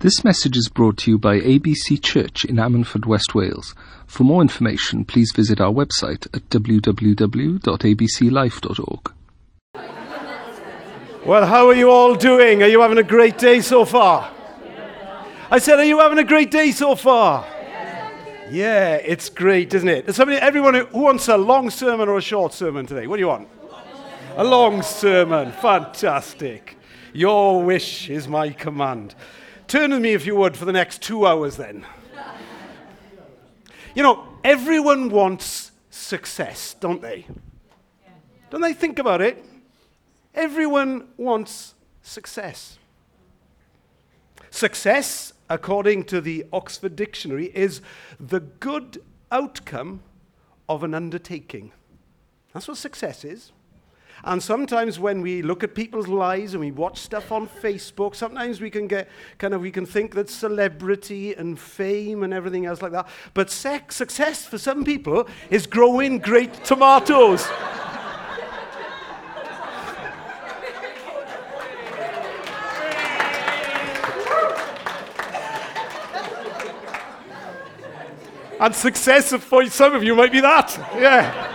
This message is brought to you by ABC Church in Ammanford, West Wales. For more information, please visit our website at www.abclife.org. Well, how are you all doing? Are you having a great day so far? I said, are you having a great day so far? Yeah, it's great, isn't it? Everyone who wants a long sermon or a short sermon today, what do you want? A long sermon, fantastic. Your wish is my command. Turn with me, if you would, for the next 2 hours then. You know, everyone wants success, don't they? Don't they think about it? Everyone wants success. Success, according to the Oxford Dictionary, is the good outcome of an undertaking. That's what success is. And sometimes when we look at people's lives and we watch stuff on Facebook, sometimes we can get we can think that celebrity and fame and everything else like that. But success for some people is growing great tomatoes. And success for some of you might be that. Yeah.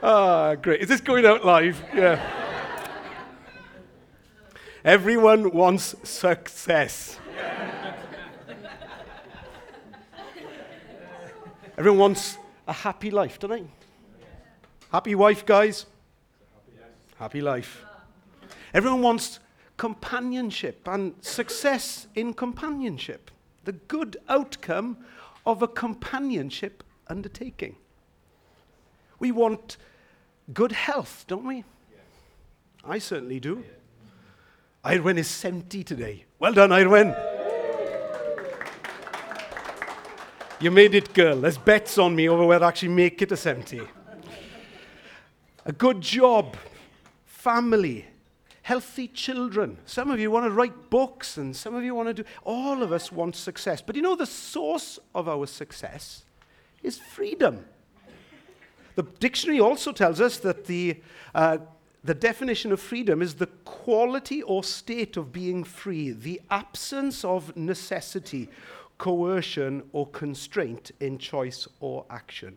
Ah, great. Is this going out live? Yeah. Everyone wants success. Everyone wants a happy life, don't they? Happy wife, guys? Happy life. Everyone wants companionship and success in companionship. The good outcome of a companionship undertaking. We want good health, don't we? Yes. I certainly do. Yeah. Irwin is 70 today. Well done, Irwin. You made it, girl. There's bets on me over whether I actually make it to 70. A good job, family, healthy children. Some of you want to write books and some of you want to do... All of us want success. But you know, the source of our success is freedom. The dictionary also tells us that the definition of freedom is the quality or state of being free, the absence of necessity, coercion, or constraint in choice or action.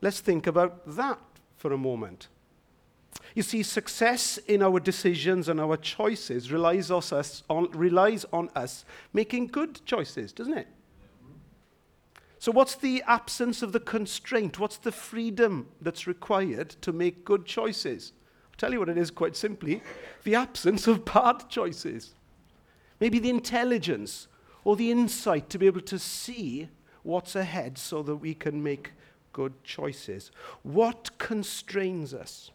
Let's think about that for a moment. You see, success in our decisions and our choices relies on us making good choices, doesn't it? So what's the absence of the constraint? What's the freedom that's required to make good choices? I'll tell you what it is quite simply. The absence of bad choices. Maybe the intelligence or the insight to be able to see what's ahead so that we can make good choices. What constrains us?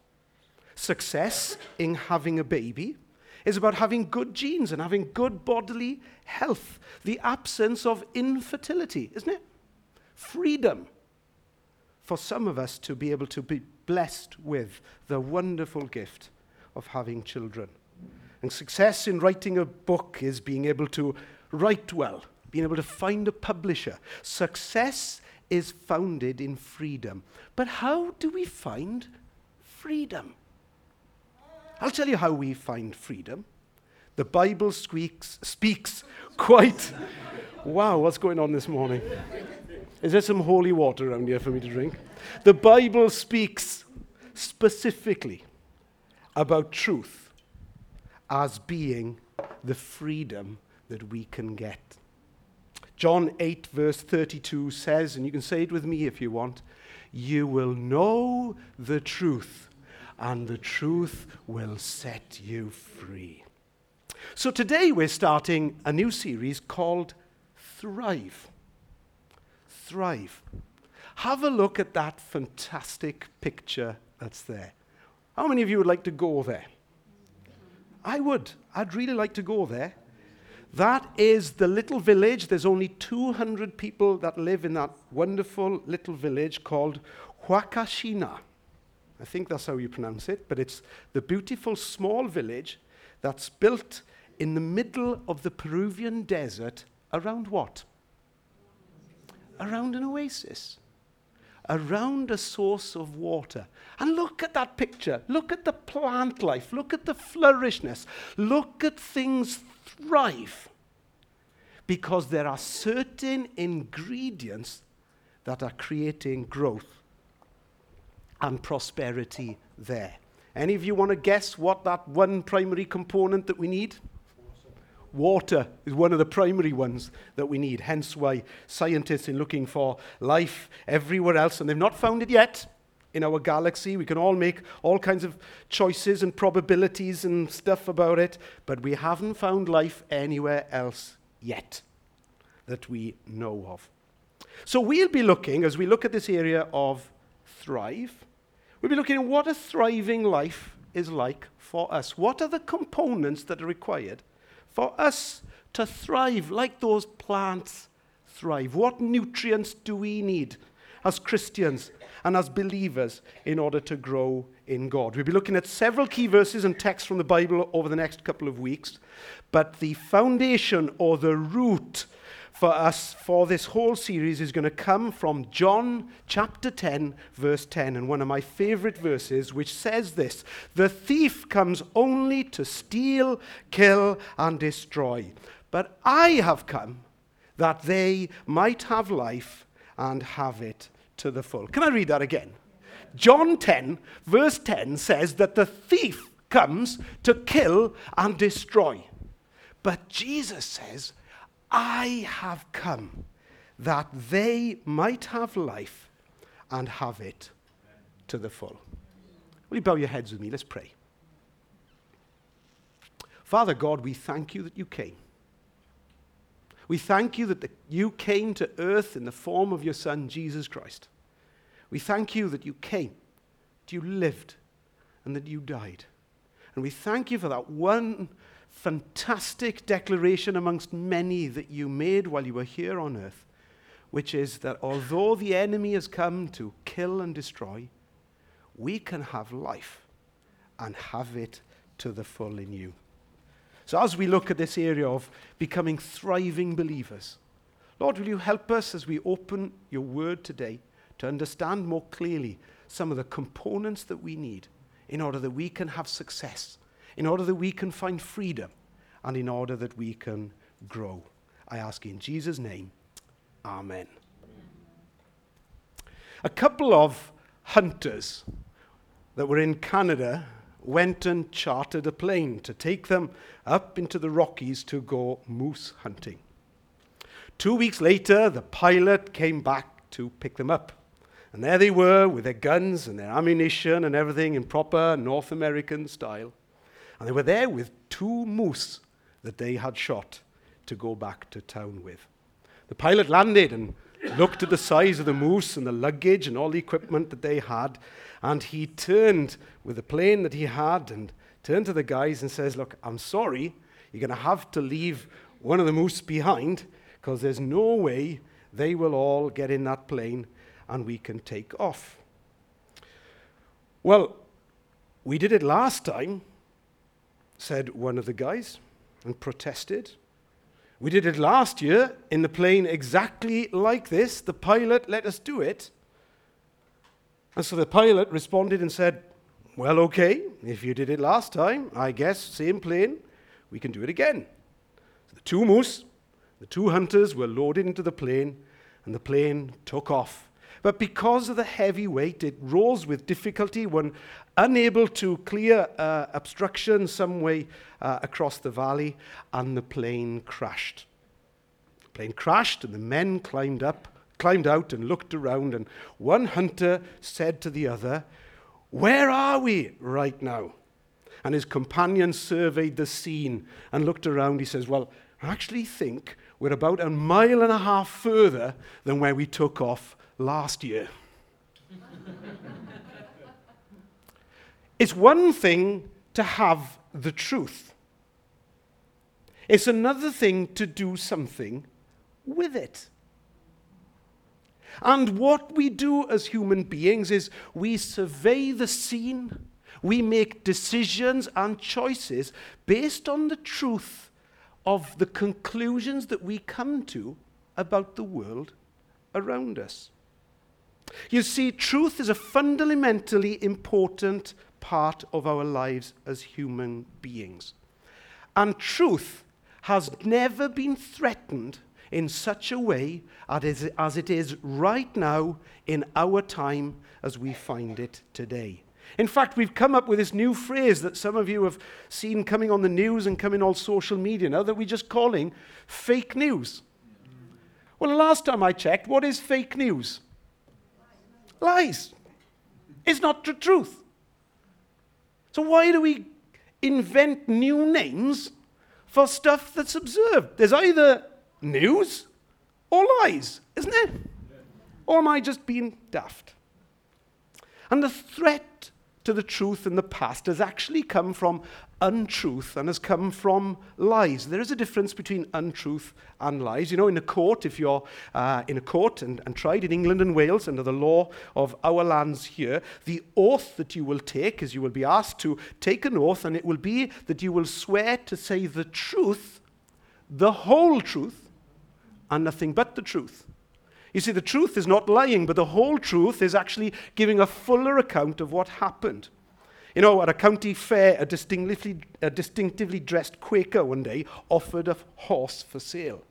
Success in having a baby is about having good genes and having good bodily health. The absence of infertility, isn't it? Freedom for some of us to be able to be blessed with the wonderful gift of having children. And success in writing a book is being able to write well, being able to find a publisher. Success is founded in freedom. But how do we find freedom? I'll tell you how we find freedom. The Bible speaks quite... Wow, what's going on this morning? Is there some holy water around here for me to drink? The Bible speaks specifically about truth as being the freedom that we can get. John 8 verse 32 says, and you can say it with me if you want, you will know the truth, and the truth will set you free. So today we're starting a new series called Thrive. Thrive. Have a look at that fantastic picture that's there. How many of you would like to go there? I would. I'd really like to go there. That is the little village. There's only 200 people that live in that wonderful little village called Huacachina. I think that's how you pronounce it, but it's the beautiful small village that's built in the middle of the Peruvian desert around what? Around an oasis, around a source of water. And look at that picture. Look at the plant life. Look at the flourishness. Look at things thrive. Because there are certain ingredients that are creating growth and prosperity there. Any of you want to guess what that one primary component that we need? Water is one of the primary ones that we need, hence why scientists are looking for life everywhere else, and they've not found it yet in our galaxy. We can all make all kinds of choices and probabilities and stuff about it, but we haven't found life anywhere else yet that we know of. So we'll be looking, as we look at this area of thrive, we'll be looking at what a thriving life is like for us. What are the components that are required for us to thrive like those plants thrive? What nutrients do we need as Christians and as believers in order to grow in God? We'll be looking at several key verses and texts from the Bible over the next couple of weeks, but the foundation or the root for us for this whole series is going to come from John chapter 10, verse 10, and one of my favorite verses, which says this: "The thief comes only to steal, kill, and destroy. But I have come that they might have life and have it to the full." Can I read that again? John 10, verse 10 says that the thief comes to kill and destroy. But Jesus says, "I have come that they might have life and have it to the full." Will you bow your heads with me? Let's pray. Father God, we thank you that you came. We thank you that you came to earth in the form of your Son, Jesus Christ. We thank you that you came, that you lived, and that you died. And we thank you for that one fantastic declaration amongst many that you made while you were here on earth, which is that although the enemy has come to kill and destroy, we can have life and have it to the full in you. So as we look at this area of becoming thriving believers, Lord, will you help us as we open your word today to understand more clearly some of the components that we need in order that we can have success, in order that we can find freedom, and in order that we can grow. I ask in Jesus' name, amen. A couple of hunters that were in Canada went and chartered a plane to take them up into the Rockies to go moose hunting. 2 weeks later, the pilot came back to pick them up. And there they were with their guns and their ammunition and everything in proper North American style. And they were there with 2 moose that they had shot to go back to town with. The pilot landed and looked at the size of the moose and the luggage and all the equipment that they had, and he turned with the plane that he had and turned to the guys and says, "Look, I'm sorry, you're going to have to leave one of the moose behind because there's no way they will all get in that plane and we can take off. Well, we did it last time," said one of the guys, and protested. "We did it last year in the plane exactly like this. The pilot let us do it." And so the pilot responded and said, "Well, okay, if you did it last time, I guess, same plane, we can do it again." So the 2 moose, the 2 hunters were loaded into the plane, and the plane took off. But because of the heavy weight, it rose with difficulty when unable to clear obstruction some way across the valley, and the plane crashed. The plane crashed, and the men climbed out and looked around, and one hunter said to the other, "Where are we right now?" And his companion surveyed the scene and looked around. He says, "Well, I actually think we're about 1.5 miles further than where we took off last year." It's one thing to have the truth. It's another thing to do something with it. And what we do as human beings is we survey the scene, we make decisions and choices based on the truth of the conclusions that we come to about the world around us. You see, truth is a fundamentally important part of our lives as human beings. And truth has never been threatened in such a way as it is right now in our time as we find it today. In fact, we've come up with this new phrase that some of you have seen coming on the news and coming on social media now, that we're just calling fake news. Well, last time I checked, what is fake news? Lies. It's not the truth. So why do we invent new names for stuff that's observed? There's either news or lies, isn't it? Or am I just being daft? And the threat to the truth in the past has actually come from untruth and has come from lies. There is a difference between untruth and lies. You know, in a court, if you're in a court and tried in England and Wales under the law of our lands here, the oath that you will take is you will be asked to take an oath, and it will be that you will swear to say the truth, the whole truth, and nothing but the truth. You see, the truth is not lying, but the whole truth is actually giving a fuller account of what happened. You know, at a county fair, a distinctively dressed Quaker one day offered a horse for sale.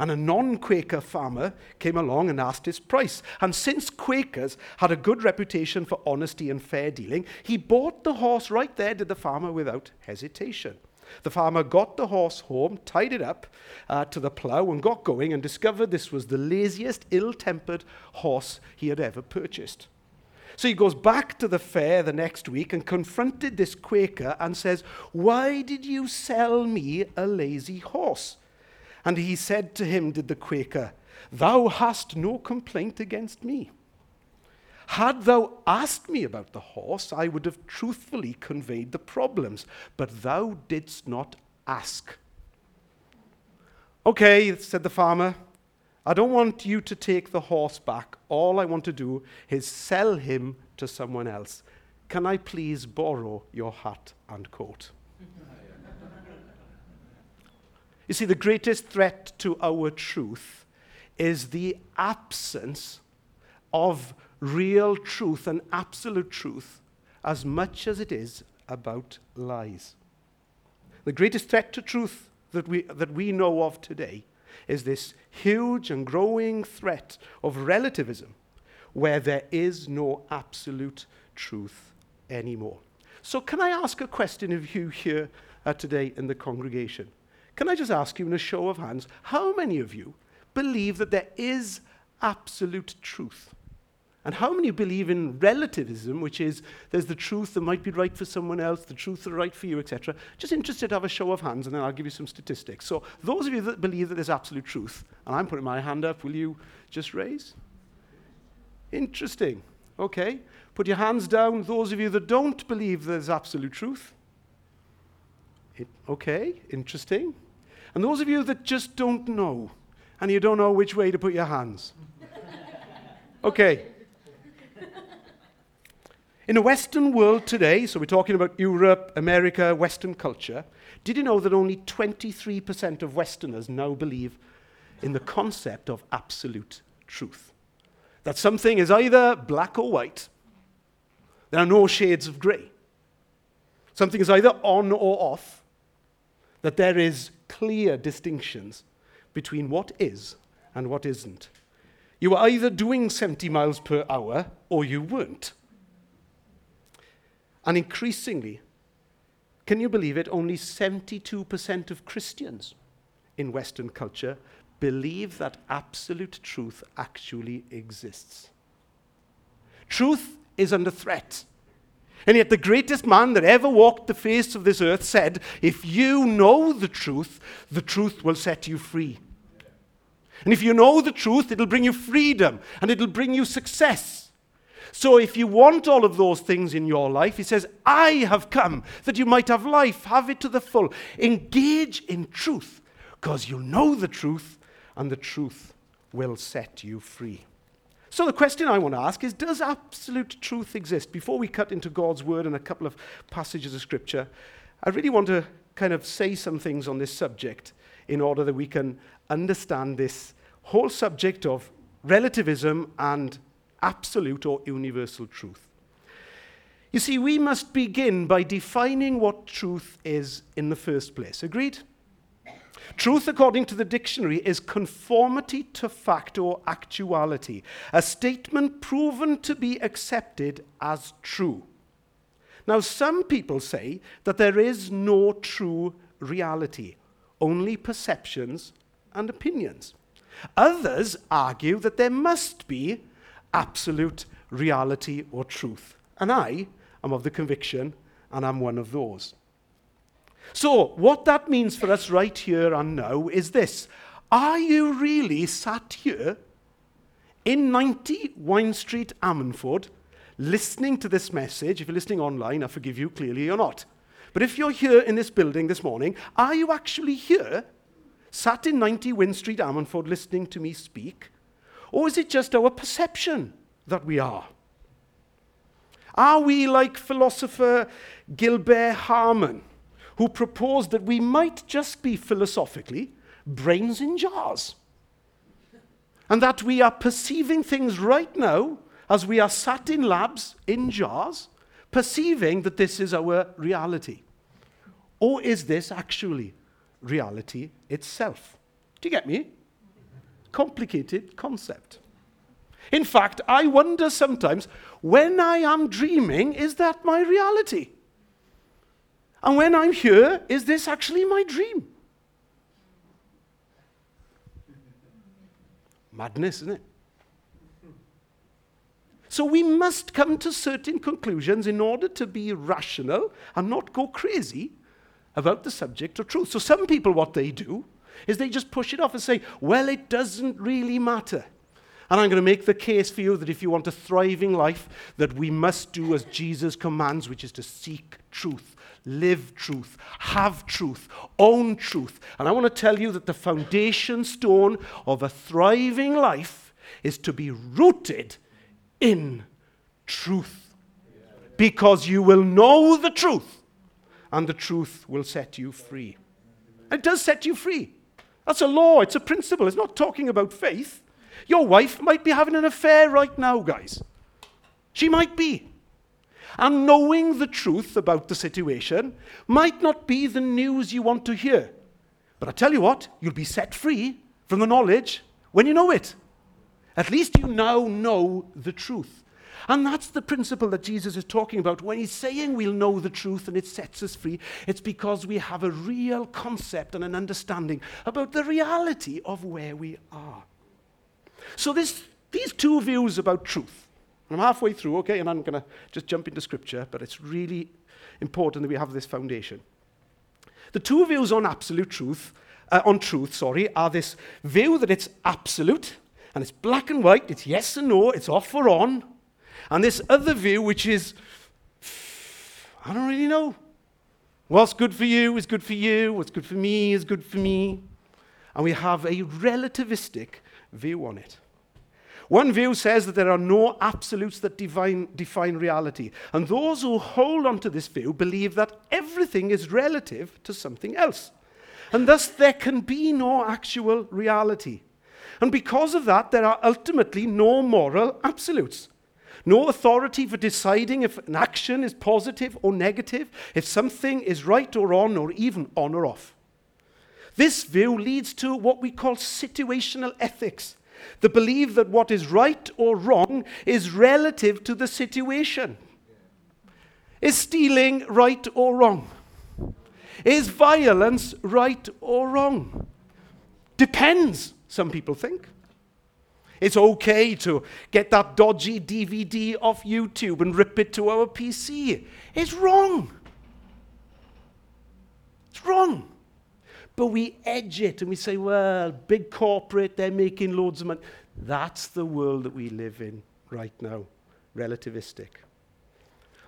And a non-Quaker farmer came along and asked his price. And since Quakers had a good reputation for honesty and fair dealing, he bought the horse right there, did the farmer, without hesitation. The farmer got the horse home, tied it up to the plough, and got going, and discovered this was the laziest, ill-tempered horse he had ever purchased. So he goes back to the fair the next week and confronted this Quaker and says, "Why did you sell me a lazy horse?" And he said to him, did the Quaker, "Thou hast no complaint against me. Had thou asked me about the horse, I would have truthfully conveyed the problems, but thou didst not ask." "Okay," said the farmer, "I don't want you to take the horse back. All I want to do is sell him to someone else. Can I please borrow your hat and coat?" You see, the greatest threat to our truth is the absence of real truth and absolute truth as much as it is about lies. The greatest threat to truth that we know of today is this huge and growing threat of relativism, where there is no absolute truth anymore. So can I ask a question of you here today in the congregation? Can I just ask you in a show of hands, how many of you believe that there is absolute truth? And how many believe in relativism, which is there's the truth that might be right for someone else, the truth that's right for you, etc.? Just interested to have a show of hands, and then I'll give you some statistics. So those of you that believe that there's absolute truth, and I'm putting my hand up, will you just raise? Interesting. Okay. Put your hands down. Those of you that don't believe there's absolute truth. Okay. Interesting. And those of you that just don't know, and you don't know which way to put your hands. Okay. In the Western world today, so we're talking about Europe, America, Western culture, did you know that only 23% of Westerners now believe in the concept of absolute truth? That something is either black or white. There are no shades of grey. Something is either on or off. That there is clear distinctions between what is and what isn't. You were either doing 70 miles per hour or you weren't. And increasingly, can you believe it, only 72% of Christians in Western culture believe that absolute truth actually exists. Truth is under threat. And yet the greatest man that ever walked the face of this earth said, if you know the truth will set you free. And if you know the truth, it'll bring you freedom and it'll bring you success. So if you want all of those things in your life, he says, I have come that you might have life, have it to the full. Engage in truth, because you'll know the truth, and the truth will set you free. So the question I want to ask is, does absolute truth exist? Before we cut into God's word and a couple of passages of scripture, I really want to kind of say some things on this subject in order that we can understand this whole subject of relativism and absolute or universal truth. You see, we must begin by defining what truth is in the first place. Agreed? Truth, according to the dictionary, is conformity to fact or actuality, a statement proven to be accepted as true. Now, some people say that there is no true reality, only perceptions and opinions. Others argue that there must be absolute reality or truth. And I am of the conviction, and I'm one of those. So, what that means for us right here and now is this. Are you really sat here in 90 Wine Street, Ammanford, listening to this message? If you're listening online, I forgive you, clearly you're not. But if you're here in this building this morning, are you actually here, sat in 90 Wine Street, Ammanford, listening to me speak? Or is it just our perception that we are? Are we like philosopher Gilbert Harman, who proposed that we might just be philosophically brains in jars, and that we are perceiving things right now as we are sat in labs in jars, perceiving that this is our reality? Or is this actually reality itself? Do you get me? Complicated concept. In fact, I wonder sometimes, when I am dreaming, is that my reality? And when I'm here, is this actually my dream? Madness, isn't it? So we must come to certain conclusions in order to be rational and not go crazy about the subject of truth. So some people, what they do is they just push it off and say, well, it doesn't really matter. And I'm going to make the case for you that if you want a thriving life, that we must do as Jesus commands, which is to seek truth, live truth, have truth, own truth. And I want to tell you that the foundation stone of a thriving life is to be rooted in truth. Because you will know the truth, and the truth will set you free. It does set you free. That's a law, it's a principle. It's not talking about faith. Your wife might be having an affair right now, guys. She might be. And knowing the truth about the situation might not be the news you want to hear. But I tell you what, you'll be set free from the knowledge when you know it. At least you now know the truth. And that's the principle that Jesus is talking about. When he's saying we'll know the truth and it sets us free, it's because we have a real concept and an understanding about the reality of where we are. So these two views about truth, I'm halfway through, okay, and I'm going to just jump into scripture, but it's really important that we have this foundation. The two views on truth, are this view that it's absolute, and it's black and white, it's yes and no, it's off or on, and this other view which is, I don't really know. What's good for you is good for you, what's good for me is good for me. And we have a relativistic view on it. One view says that there are no absolutes that define reality. And those who hold on to this view believe that everything is relative to something else. And thus there can be no actual reality. And because of that, there are ultimately no moral absolutes. No authority for deciding if an action is positive or negative, if something is right or wrong, or even on or off. This view leads to what we call situational ethics, the belief that what is right or wrong is relative to the situation. Is stealing right or wrong? Is violence right or wrong? Depends, some people think. It's okay to get that dodgy DVD off YouTube and rip it to our PC. It's wrong. It's wrong. But we edge it and we say, well, big corporate, they're making loads of money. That's the world that we live in right now, relativistic.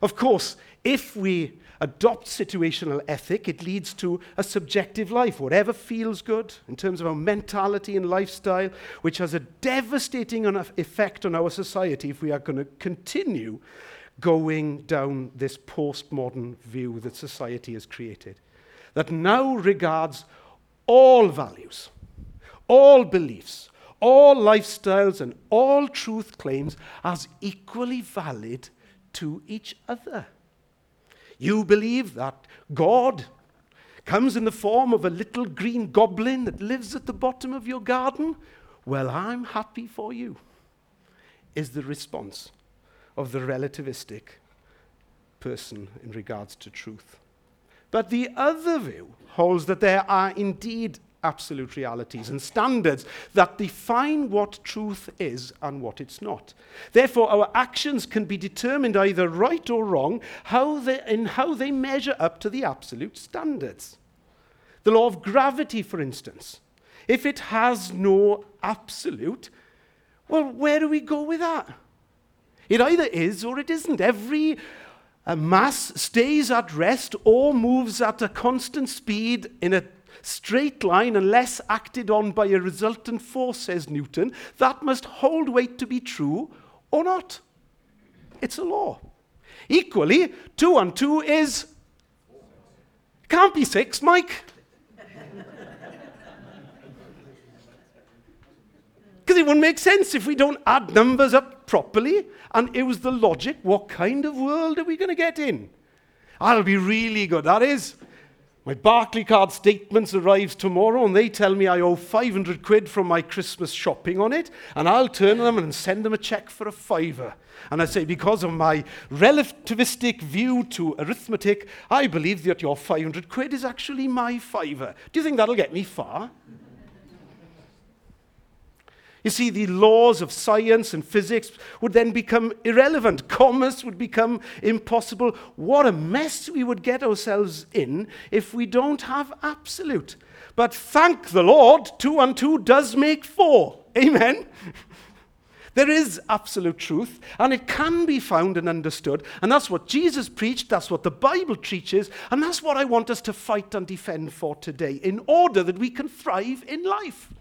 Of course, if we adopt situational ethic, it leads to a subjective life, whatever feels good in terms of our mentality and lifestyle, which has a devastating effect on our society if we are going to continue going down this postmodern view that society has created, that now regards all values, all beliefs, all lifestyles and all truth claims as equally valid to each other. You believe that God comes in the form of a little green goblin that lives at the bottom of your garden? Well, I'm happy for you, is the response of the relativistic person in regards to truth. But the other view holds that there are indeed absolute realities and standards that define what truth is and what it's not. Therefore, our actions can be determined either right or wrong in how they measure up to the absolute standards. The law of gravity, for instance, if it has no absolute, well, where do we go with that? It either is or it isn't. Every mass stays at rest or moves at a constant speed in a straight line unless acted on by a resultant force, says Newton. That must hold weight to be true or not. It's a law. Equally, 2 and 2 is... Can't be 6, Mike. Because it wouldn't make sense if we don't add numbers up properly. And it was the logic, what kind of world are we going to get in? I'll be really good, that is. My Barclaycard statements arrives tomorrow and they tell me I owe 500 quid from my Christmas shopping on it, and I'll turn them and send them a cheque for a £5. And I say, because of my relativistic view to arithmetic, I believe that your 500 quid is actually my £5. Do you think that'll get me far? You see, the laws of science and physics would then become irrelevant. Commerce would become impossible. What a mess we would get ourselves in if we don't have absolute. But thank the Lord, 2 and 2 does make 4. Amen? There is absolute truth, and it can be found and understood. And that's what Jesus preached, that's what the Bible teaches, and that's what I want us to fight and defend for today in order that we can thrive in life.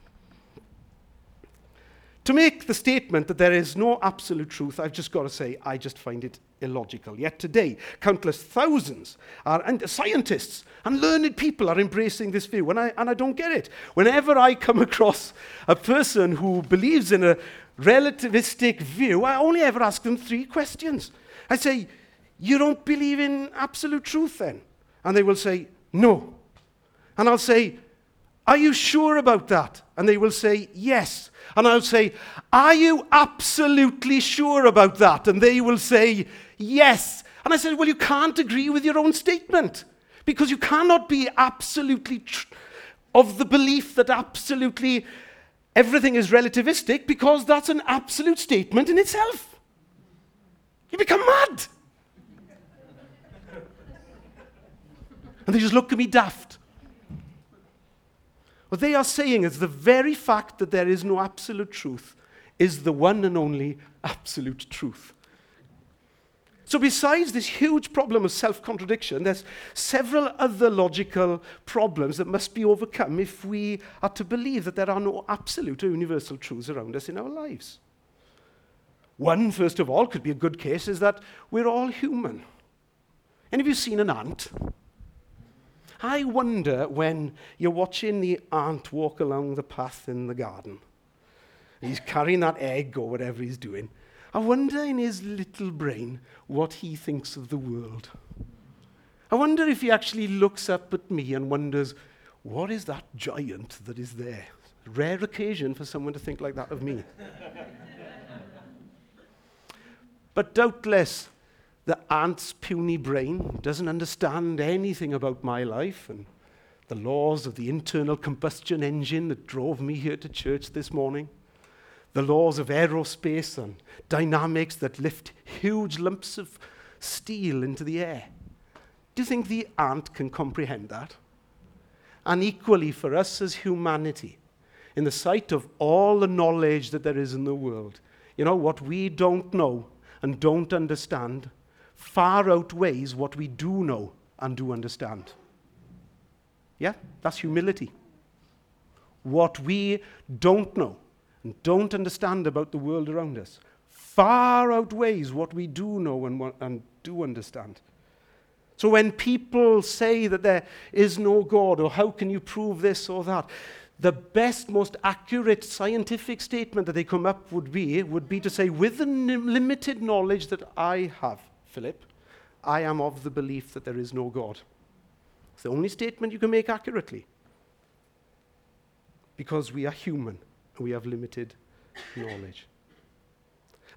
To make the statement that there is no absolute truth, I've just got to say, I just find it illogical. Yet today, countless thousands and scientists and learned people are embracing this view, and I don't get it. Whenever I come across a person who believes in a relativistic view, I only ever ask them 3 questions. I say, you don't believe in absolute truth then? And they will say, no. And I'll say, are you sure about that? And they will say, yes. And I'll say, are you absolutely sure about that? And they will say, yes. And I said, well, you can't agree with your own statement because you cannot be absolutely of the belief that absolutely everything is relativistic, because that's an absolute statement in itself. You become mad. And they just look at me daft. What they are saying is the very fact that there is no absolute truth is the one and only absolute truth. So besides this huge problem of self-contradiction, there's several other logical problems that must be overcome if we are to believe that there are no absolute or universal truths around us in our lives. One, first of all, could be a good case, is that we're all human. Any of you seen an ant? I wonder when you're watching the ant walk along the path in the garden. He's carrying that egg or whatever he's doing. I wonder in his little brain what he thinks of the world. I wonder if he actually looks up at me and wonders, what is that giant that is there? Rare occasion for someone to think like that of me. But doubtless, the ant's puny brain doesn't understand anything about my life and the laws of the internal combustion engine that drove me here to church this morning, the laws of aerospace and dynamics that lift huge lumps of steel into the air. Do you think the ant can comprehend that? And equally for us as humanity, in the sight of all the knowledge that there is in the world, you know, what we don't know and don't understand far outweighs what we do know and do understand. Yeah, that's humility. What we don't know and don't understand about the world around us far outweighs what we do know and do understand. So when people say that there is no God, or how can you prove this or that, the best, most accurate scientific statement that they come up would be to say, with the limited knowledge that I have, Philip, I am of the belief that there is no God. It's the only statement you can make accurately, because we are human and we have limited knowledge.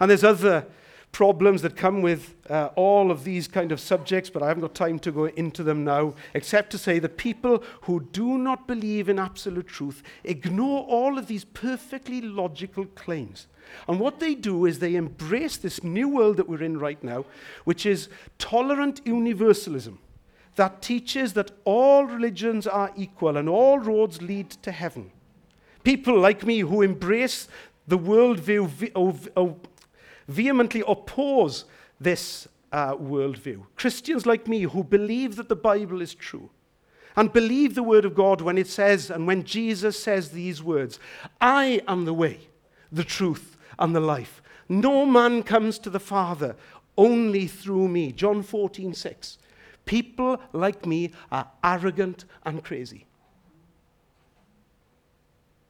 And there's other problems that come with all of these kind of subjects, but I haven't got time to go into them now, except to say that people who do not believe in absolute truth ignore all of these perfectly logical claims. And what they do is they embrace this new world that we're in right now, which is tolerant universalism, that teaches that all religions are equal and all roads lead to heaven. People like me who embrace the worldview vehemently oppose this worldview. Christians like me who believe that the Bible is true and believe the Word of God when it says and when Jesus says these words, I am the way, the truth, and the life. No man comes to the Father only through me. John 14:6. People like me are arrogant and crazy.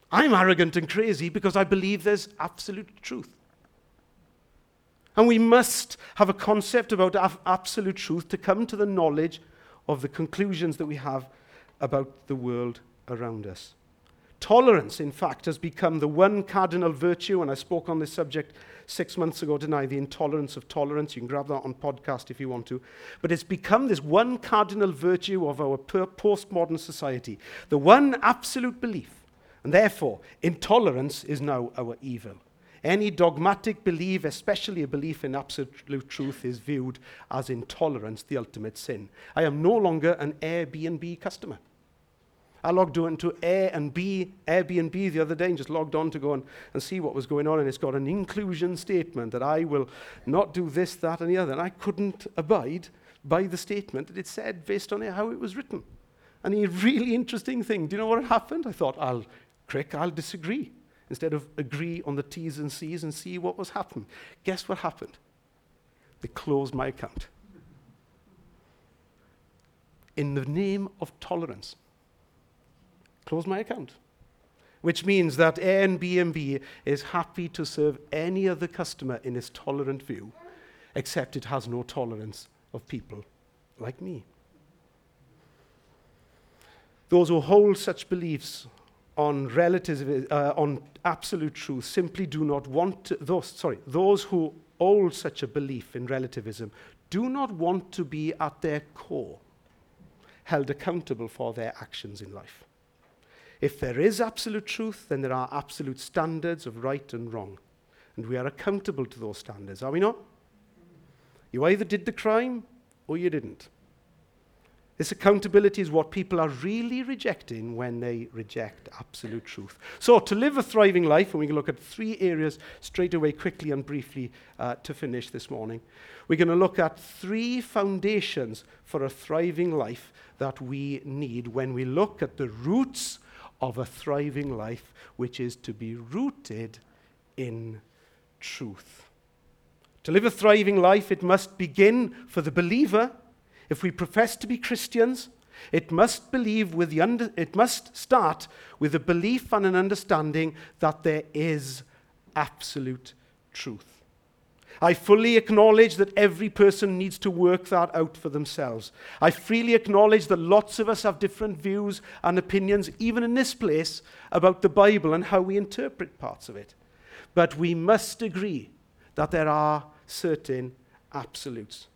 I'm arrogant and crazy because I believe there's absolute truth. And we must have a concept about absolute truth to come to the knowledge of the conclusions that we have about the world around us. Tolerance, in fact, has become the one cardinal virtue, and I spoke on this subject 6 months ago tonight, the intolerance of tolerance. You can grab that on podcast if you want to. But it's become this one cardinal virtue of our postmodern society, the one absolute belief. And therefore, intolerance is now our evil. Any dogmatic belief, especially a belief in absolute truth, is viewed as intolerance, the ultimate sin. I am no longer an Airbnb customer. I logged on to Airbnb the other day and just logged on to go and see what was going on, and it's got an inclusion statement that I will not do this, that, and the other. And I couldn't abide by the statement that it said based on how it was written. And a really interesting thing. Do you know what happened? I thought, I'll disagree, instead of agree on the T's and C's and see what was happening. Guess what happened? They closed my account. In the name of tolerance. Closed my account. Which means that Airbnb is happy to serve any other customer in its tolerant view, except it has no tolerance of people like me. Those who hold such beliefs on absolute truth simply do not want to, those who hold such a belief in relativism do not want to be at their core held accountable for their actions in life. If there is absolute truth, then there are absolute standards of right and wrong, and we are accountable to those standards, are we not? You either did the crime or you didn't. This accountability is what people are really rejecting when they reject absolute truth. So to live a thriving life, and we can look at three areas straight away quickly and briefly to finish this morning. We're going to look at three foundations for a thriving life that we need when we look at the roots of a thriving life, which is to be rooted in truth. To live a thriving life, it must begin for the believer. If we profess to be Christians, it must start with a belief and an understanding that there is absolute truth. I fully acknowledge that every person needs to work that out for themselves. I freely acknowledge that lots of us have different views and opinions, even in this place, about the Bible and how we interpret parts of it. But we must agree that there are certain absolutes.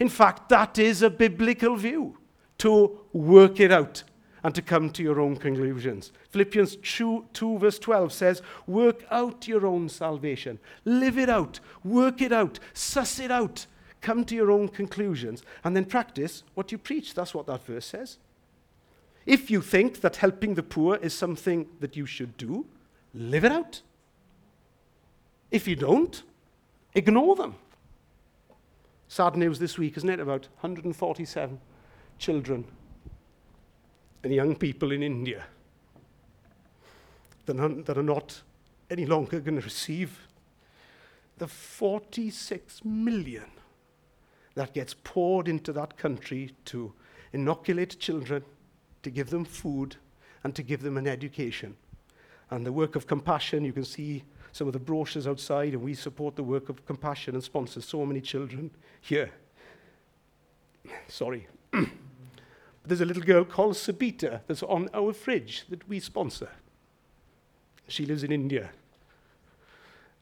In fact, that is a biblical view, to work it out and to come to your own conclusions. Philippians 2:12 says, work out your own salvation. Live it out, work it out, suss it out, come to your own conclusions, and then practice what you preach. That's what that verse says. If you think that helping the poor is something that you should do, live it out. If you don't, ignore them. Sad news this week, isn't it? About 147 children and young people in India that are not any longer going to receive the 46 million that gets poured into that country to inoculate children, to give them food, and to give them an education. and the work of Compassion. You can see some of the brochures outside, and we support the work of Compassion and sponsor so many children here. Sorry. There's a little girl called Sabita that's on our fridge that we sponsor. She lives in India.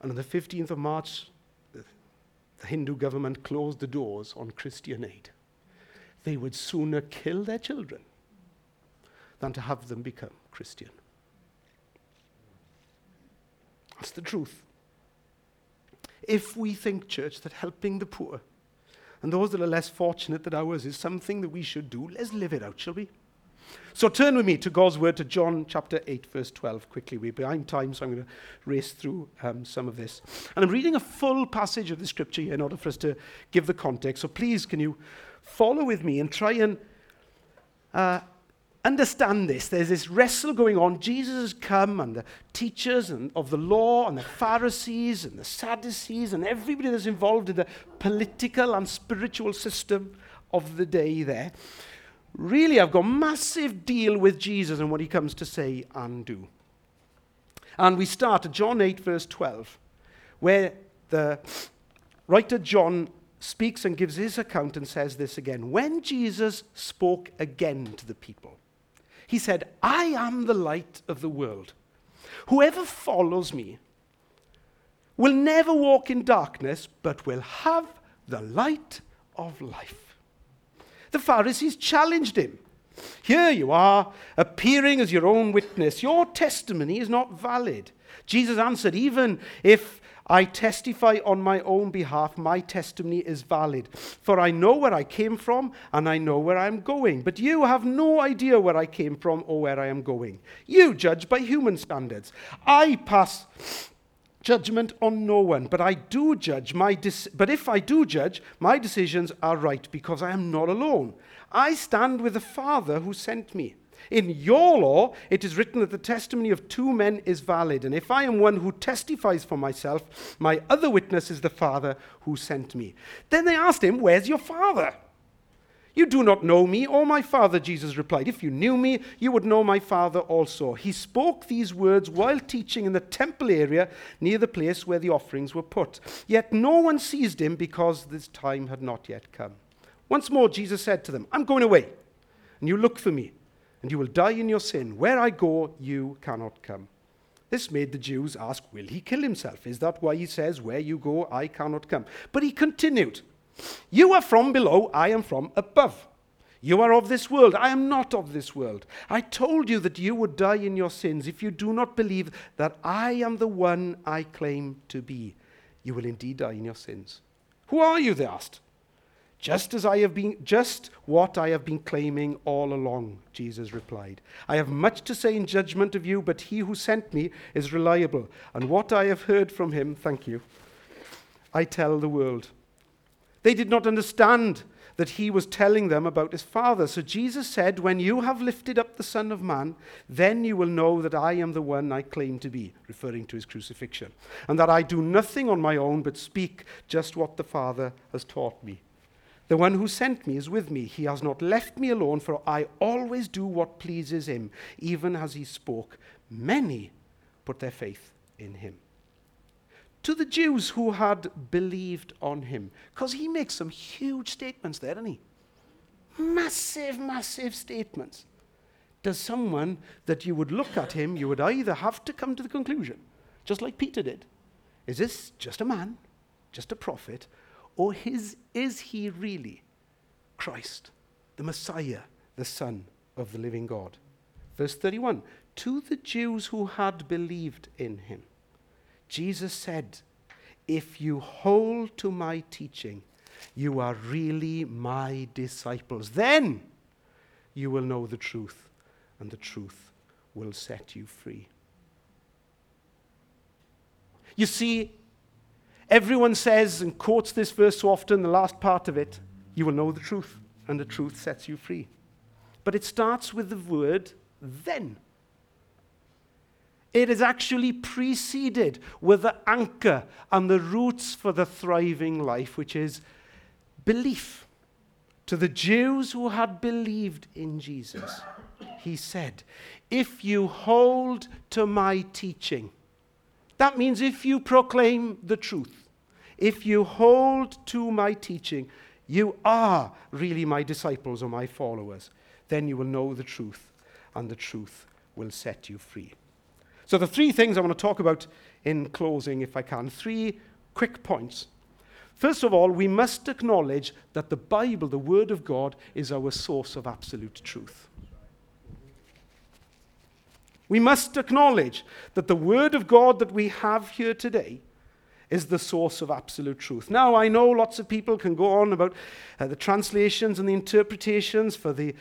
And on the 15th of March, the Hindu government closed the doors on Christian aid. They would sooner kill their children than to have them become Christian. That's the truth. If we think, church, that helping the poor and those that are less fortunate than ours is something that we should do, let's live it out, shall we? So turn with me to God's word, to John chapter 8, verse 12, quickly. We're behind time, so I'm going to race through some of this. And I'm reading a full passage of the scripture here in order for us to give the context. So please, can you follow with me and try and understand this. There's this wrestle going on. Jesus has come, and the teachers and of the law and the Pharisees and the Sadducees and everybody that's involved in the political and spiritual system of the day there. Really, I've got a massive deal with Jesus and what he comes to say and do. And we start at John 8, verse 12, where the writer John speaks and gives his account and says this again. When Jesus spoke again to the people, he said, "I am the light of the world. Whoever follows me will never walk in darkness, but will have the light of life." The Pharisees challenged him. "Here you are, appearing as your own witness. Your testimony is not valid." Jesus answered, "Even if I testify on my own behalf, my testimony is valid. For I know where I came from, and I know where I am going. But you have no idea where I came from or where I am going. You judge by human standards. I pass judgment on no one, but I do judge. But if I do judge, my decisions are right, because I am not alone. I stand with the Father who sent me. In your law, it is written that the testimony of two men is valid, and if I am one who testifies for myself, my other witness is the Father who sent me." Then they asked him, "Where's your Father? You do not know me or my Father," Jesus replied. "If you knew me, you would know my Father also." He spoke these words while teaching in the temple area near the place where the offerings were put. Yet no one seized him because this time had not yet come. Once more, Jesus said to them, "I'm going away, and you look for me, and you will die in your sin. Where I go, you cannot come." This made the Jews ask, "Will he kill himself? Is that why he says, 'Where you go, I cannot come'?" But he continued, "You are from below, I am from above. You are of this world, I am not of this world. I told you that you would die in your sins if you do not believe that I am the one I claim to be. You will indeed die in your sins." "Who are you?" they asked. "Just what I have been claiming all along," Jesus replied. "I have much to say in judgment of you, but he who sent me is reliable, and what I have heard from him, I tell the world." They did not understand that he was telling them about his Father. So Jesus said, "When you have lifted up the Son of Man, then you will know that I am the one I claim to be," referring to his crucifixion, "and that I do nothing on my own but speak just what the Father has taught me. The one who sent me is with me. He has not left me alone, for I always do what pleases him." Even as he spoke, many put their faith in him. To the Jews who had believed on him. Because he makes some huge statements there, doesn't he? Massive, massive statements. Does someone that you would look at him, you would either have to come to the conclusion, just like Peter did, is this just a man, just a prophet, or is he really Christ, the Messiah, the Son of the living God? Verse 31, to the Jews who had believed in him, Jesus said, "If you hold to my teaching, you are really my disciples. Then you will know the truth, and the truth will set you free." You see, everyone says and quotes this verse so often, the last part of it, "You will know the truth, and the truth sets you free." But it starts with the word "then." It is actually preceded with the anchor and the roots for the thriving life, which is belief. To the Jews who had believed in Jesus, he said, if you hold to my teaching, that means if you proclaim the truth, if you hold to my teaching, you are really my disciples or my followers. Then you will know the truth, and the truth will set you free. So the three things I want to talk about in closing, if I can, three quick points. First of all, we must acknowledge that the Bible, the Word of God, is our source of absolute truth. We must acknowledge that the Word of God that we have here today is the source of absolute truth. Now, I know lots of people can go on about the translations and the interpretations for the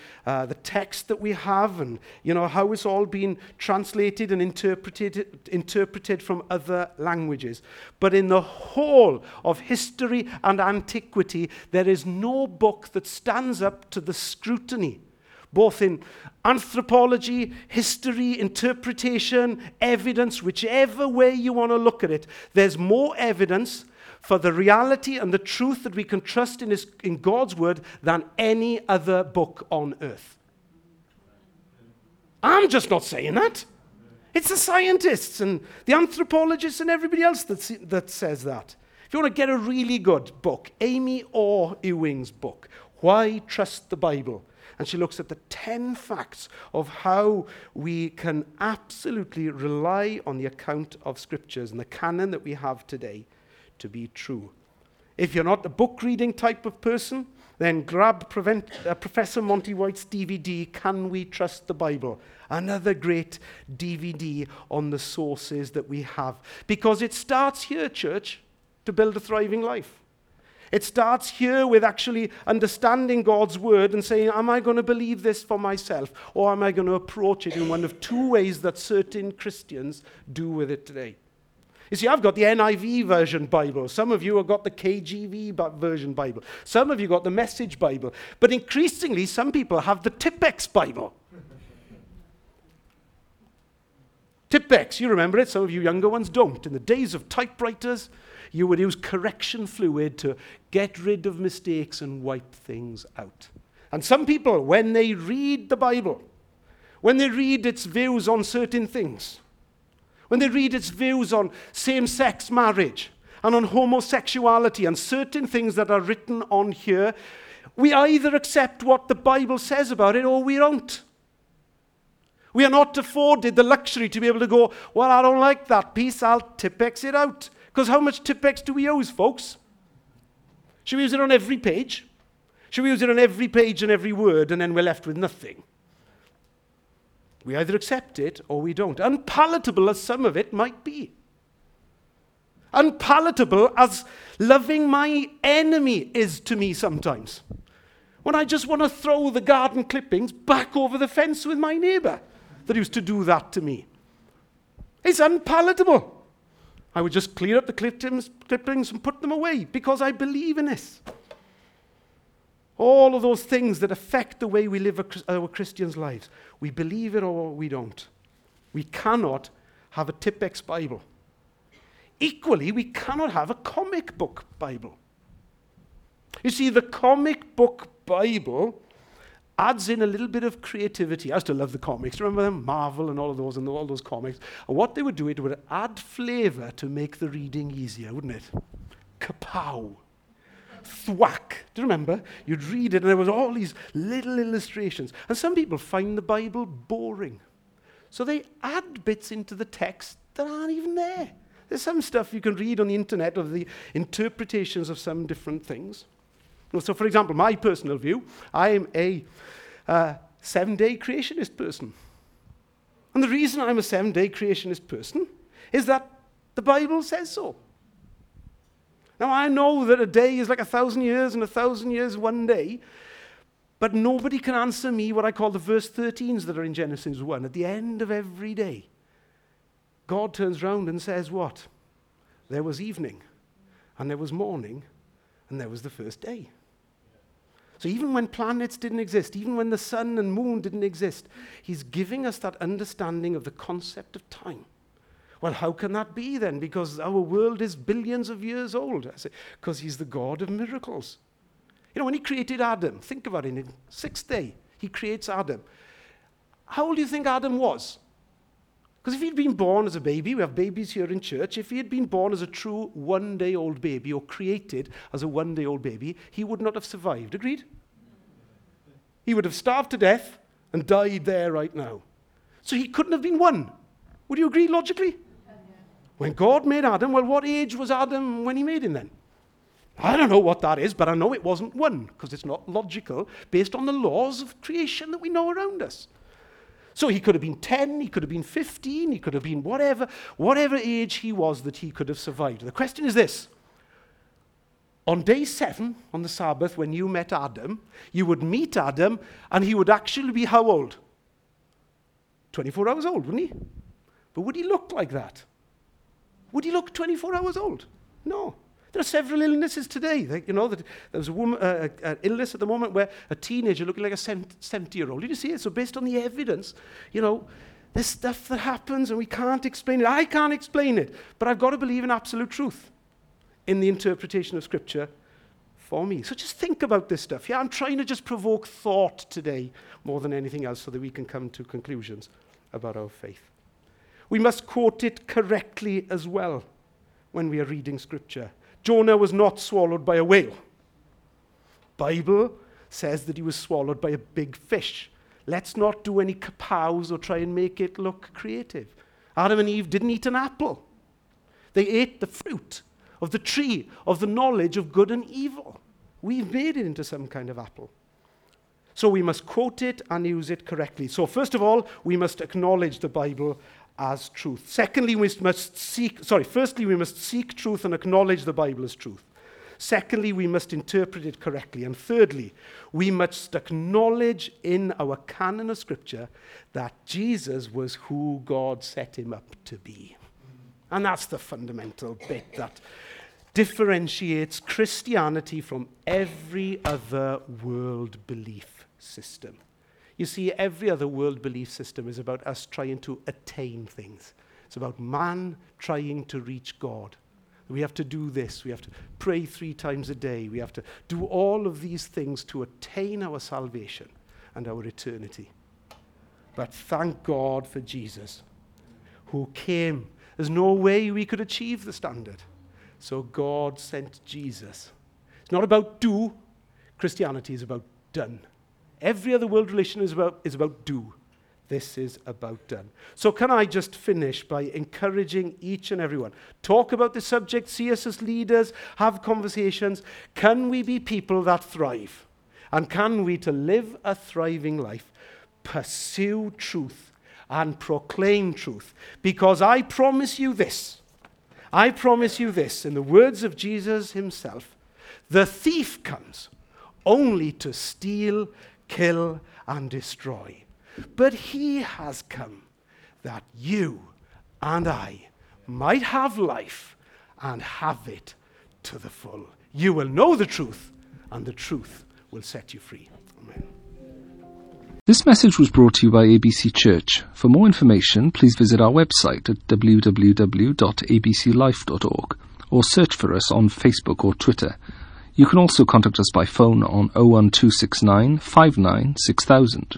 text that we have, and you know how it's all been translated and interpreted from other languages. But in the whole of history and antiquity, there is no book that stands up to the scrutiny, both in anthropology, history, interpretation, evidence, whichever way you want to look at it. There's more evidence for the reality and the truth that we can trust in God's word than any other book on earth. I'm just not saying that. It's the scientists and the anthropologists and everybody else that says that. If you want to get a really good book, Amy Orr Ewing's book, Why Trust the Bible? And she looks at the 10 facts of how we can absolutely rely on the account of scriptures and the canon that we have today to be true. If you're not a book-reading type of person, then grab Professor Monty White's DVD, Can We Trust the Bible? Another great DVD on the sources that we have. Because it starts here, church, to build a thriving life. It starts here with actually understanding God's word and saying, am I going to believe this for myself? Or am I going to approach it in one of two ways that certain Christians do with it today? You see, I've got the NIV version Bible. Some of you have got the KJV version Bible. Some of you got the Message Bible. But increasingly, some people have the Tippex Bible. Tippex, you remember it. Some of you younger ones don't. In the days of typewriters, you would use correction fluid to get rid of mistakes and wipe things out. And some people, when they read the Bible, when they read its views on certain things, when they read its views on same-sex marriage and on homosexuality and certain things that are written on here, we either accept what the Bible says about it or we don't. We are not afforded the luxury to be able to go, well, I don't like that piece, I'll Tippex it out. Because how much Tippex do we use, folks? Should we use it on every page? Should we use it on every page and every word, and then we're left with nothing? We either accept it or we don't. Unpalatable as some of it might be. Unpalatable as loving my enemy is to me sometimes. When I just want to throw the garden clippings back over the fence with my neighbour that used to do that to me. It's unpalatable. I would just clear up the clippings and put them away because I believe in this. All of those things that affect the way we live our Christians' lives. We believe it or we don't. We cannot have a Tippex Bible. Equally, we cannot have a comic book Bible. You see, the comic book Bible adds in a little bit of creativity. I used to love the comics. Remember them? Marvel and all of those, and all those comics. And what they would do, it would add flavour to make the reading easier, wouldn't it? Kapow. Thwack. Do you remember? You'd read it and there was all these little illustrations. And some people find the Bible boring. So they add bits into the text that aren't even there. There's some stuff you can read on the internet of the interpretations of some different things. So, for example, my personal view, I am a 7-day creationist person. And the reason I'm a 7-day creationist person is that the Bible says so. Now, I know that a day is like 1,000 years and 1,000 years one day, but nobody can answer me what I call the verse 13s that are in Genesis 1. At the end of every day, God turns around and says what? There was evening, and there was morning, and there was the first day. So even when planets didn't exist, even when the sun and moon didn't exist, he's giving us that understanding of the concept of time. Well, how can that be then? Because our world is billions of years old. I say, because he's the God of miracles. You know, when he created Adam, think about it, in the 6th day, he creates Adam. How old do you think Adam was? Because if he'd been born as a baby, we have babies here in church, if he had been born as a true one-day-old baby or created as a one-day-old baby, he would not have survived. Agreed? He would have starved to death and died there right now. So he couldn't have been one. Would you agree logically? When God made Adam, well, what age was Adam when he made him then? I don't know what that is, but I know it wasn't one, because it's not logical based on the laws of creation that we know around us. So he could have been 10, he could have been 15, he could have been whatever age he was that he could have survived. The question is this. On day 7, on the Sabbath, when you met Adam, you would meet Adam, and he would actually be how old? 24 hours old, wouldn't he? But would he look like that? Would he look 24 hours old? No. There are several illnesses today. There's an illness at the moment where a teenager looking like a 70-year-old. Did you see it? So based on the evidence, there's stuff that happens and we can't explain it. I can't explain it. But I've got to believe in absolute truth in the interpretation of Scripture for me. So just think about this stuff. Yeah, I'm trying to just provoke thought today more than anything else so that we can come to conclusions about our faith. We must quote it correctly as well when we are reading Scripture. Jonah was not swallowed by a whale. Bible says that he was swallowed by a big fish. Let's not do any kapows or try and make it look creative. Adam and Eve didn't eat an apple. They ate the fruit of the tree of the knowledge of good and evil. We've made it into some kind of apple. So we must quote it and use it correctly. So first of all, we must acknowledge the Bible as truth. Firstly, we must seek truth and acknowledge the Bible as truth. Secondly, we must interpret it correctly. And thirdly, we must acknowledge in our canon of Scripture that Jesus was who God set him up to be. And that's the fundamental bit that differentiates Christianity from every other world belief system. You see, every other world belief system is about us trying to attain things. It's about man trying to reach God. We have to do this. We have to pray 3 times a day. We have to do all of these things to attain our salvation and our eternity. But thank God for Jesus, who came. There's no way we could achieve the standard. So God sent Jesus. It's not about do. Christianity is about done. Every other world religion is about do. This is about done. So can I just finish by encouraging each and everyone? Talk about the subject, see us as leaders, have conversations. Can we be people that thrive? And can we, to live a thriving life, pursue truth and proclaim truth? Because I promise you this. I promise you this, in the words of Jesus himself, the thief comes only to steal, kill and destroy. But he has come that you and I might have life and have it to the full. You will know the truth, and the truth will set you free. Amen. This message was brought to you by ABC Church. For more information, please visit our website at www.abclife.org or search for us on Facebook or Twitter. You can also contact us by phone on 01269 59 6000.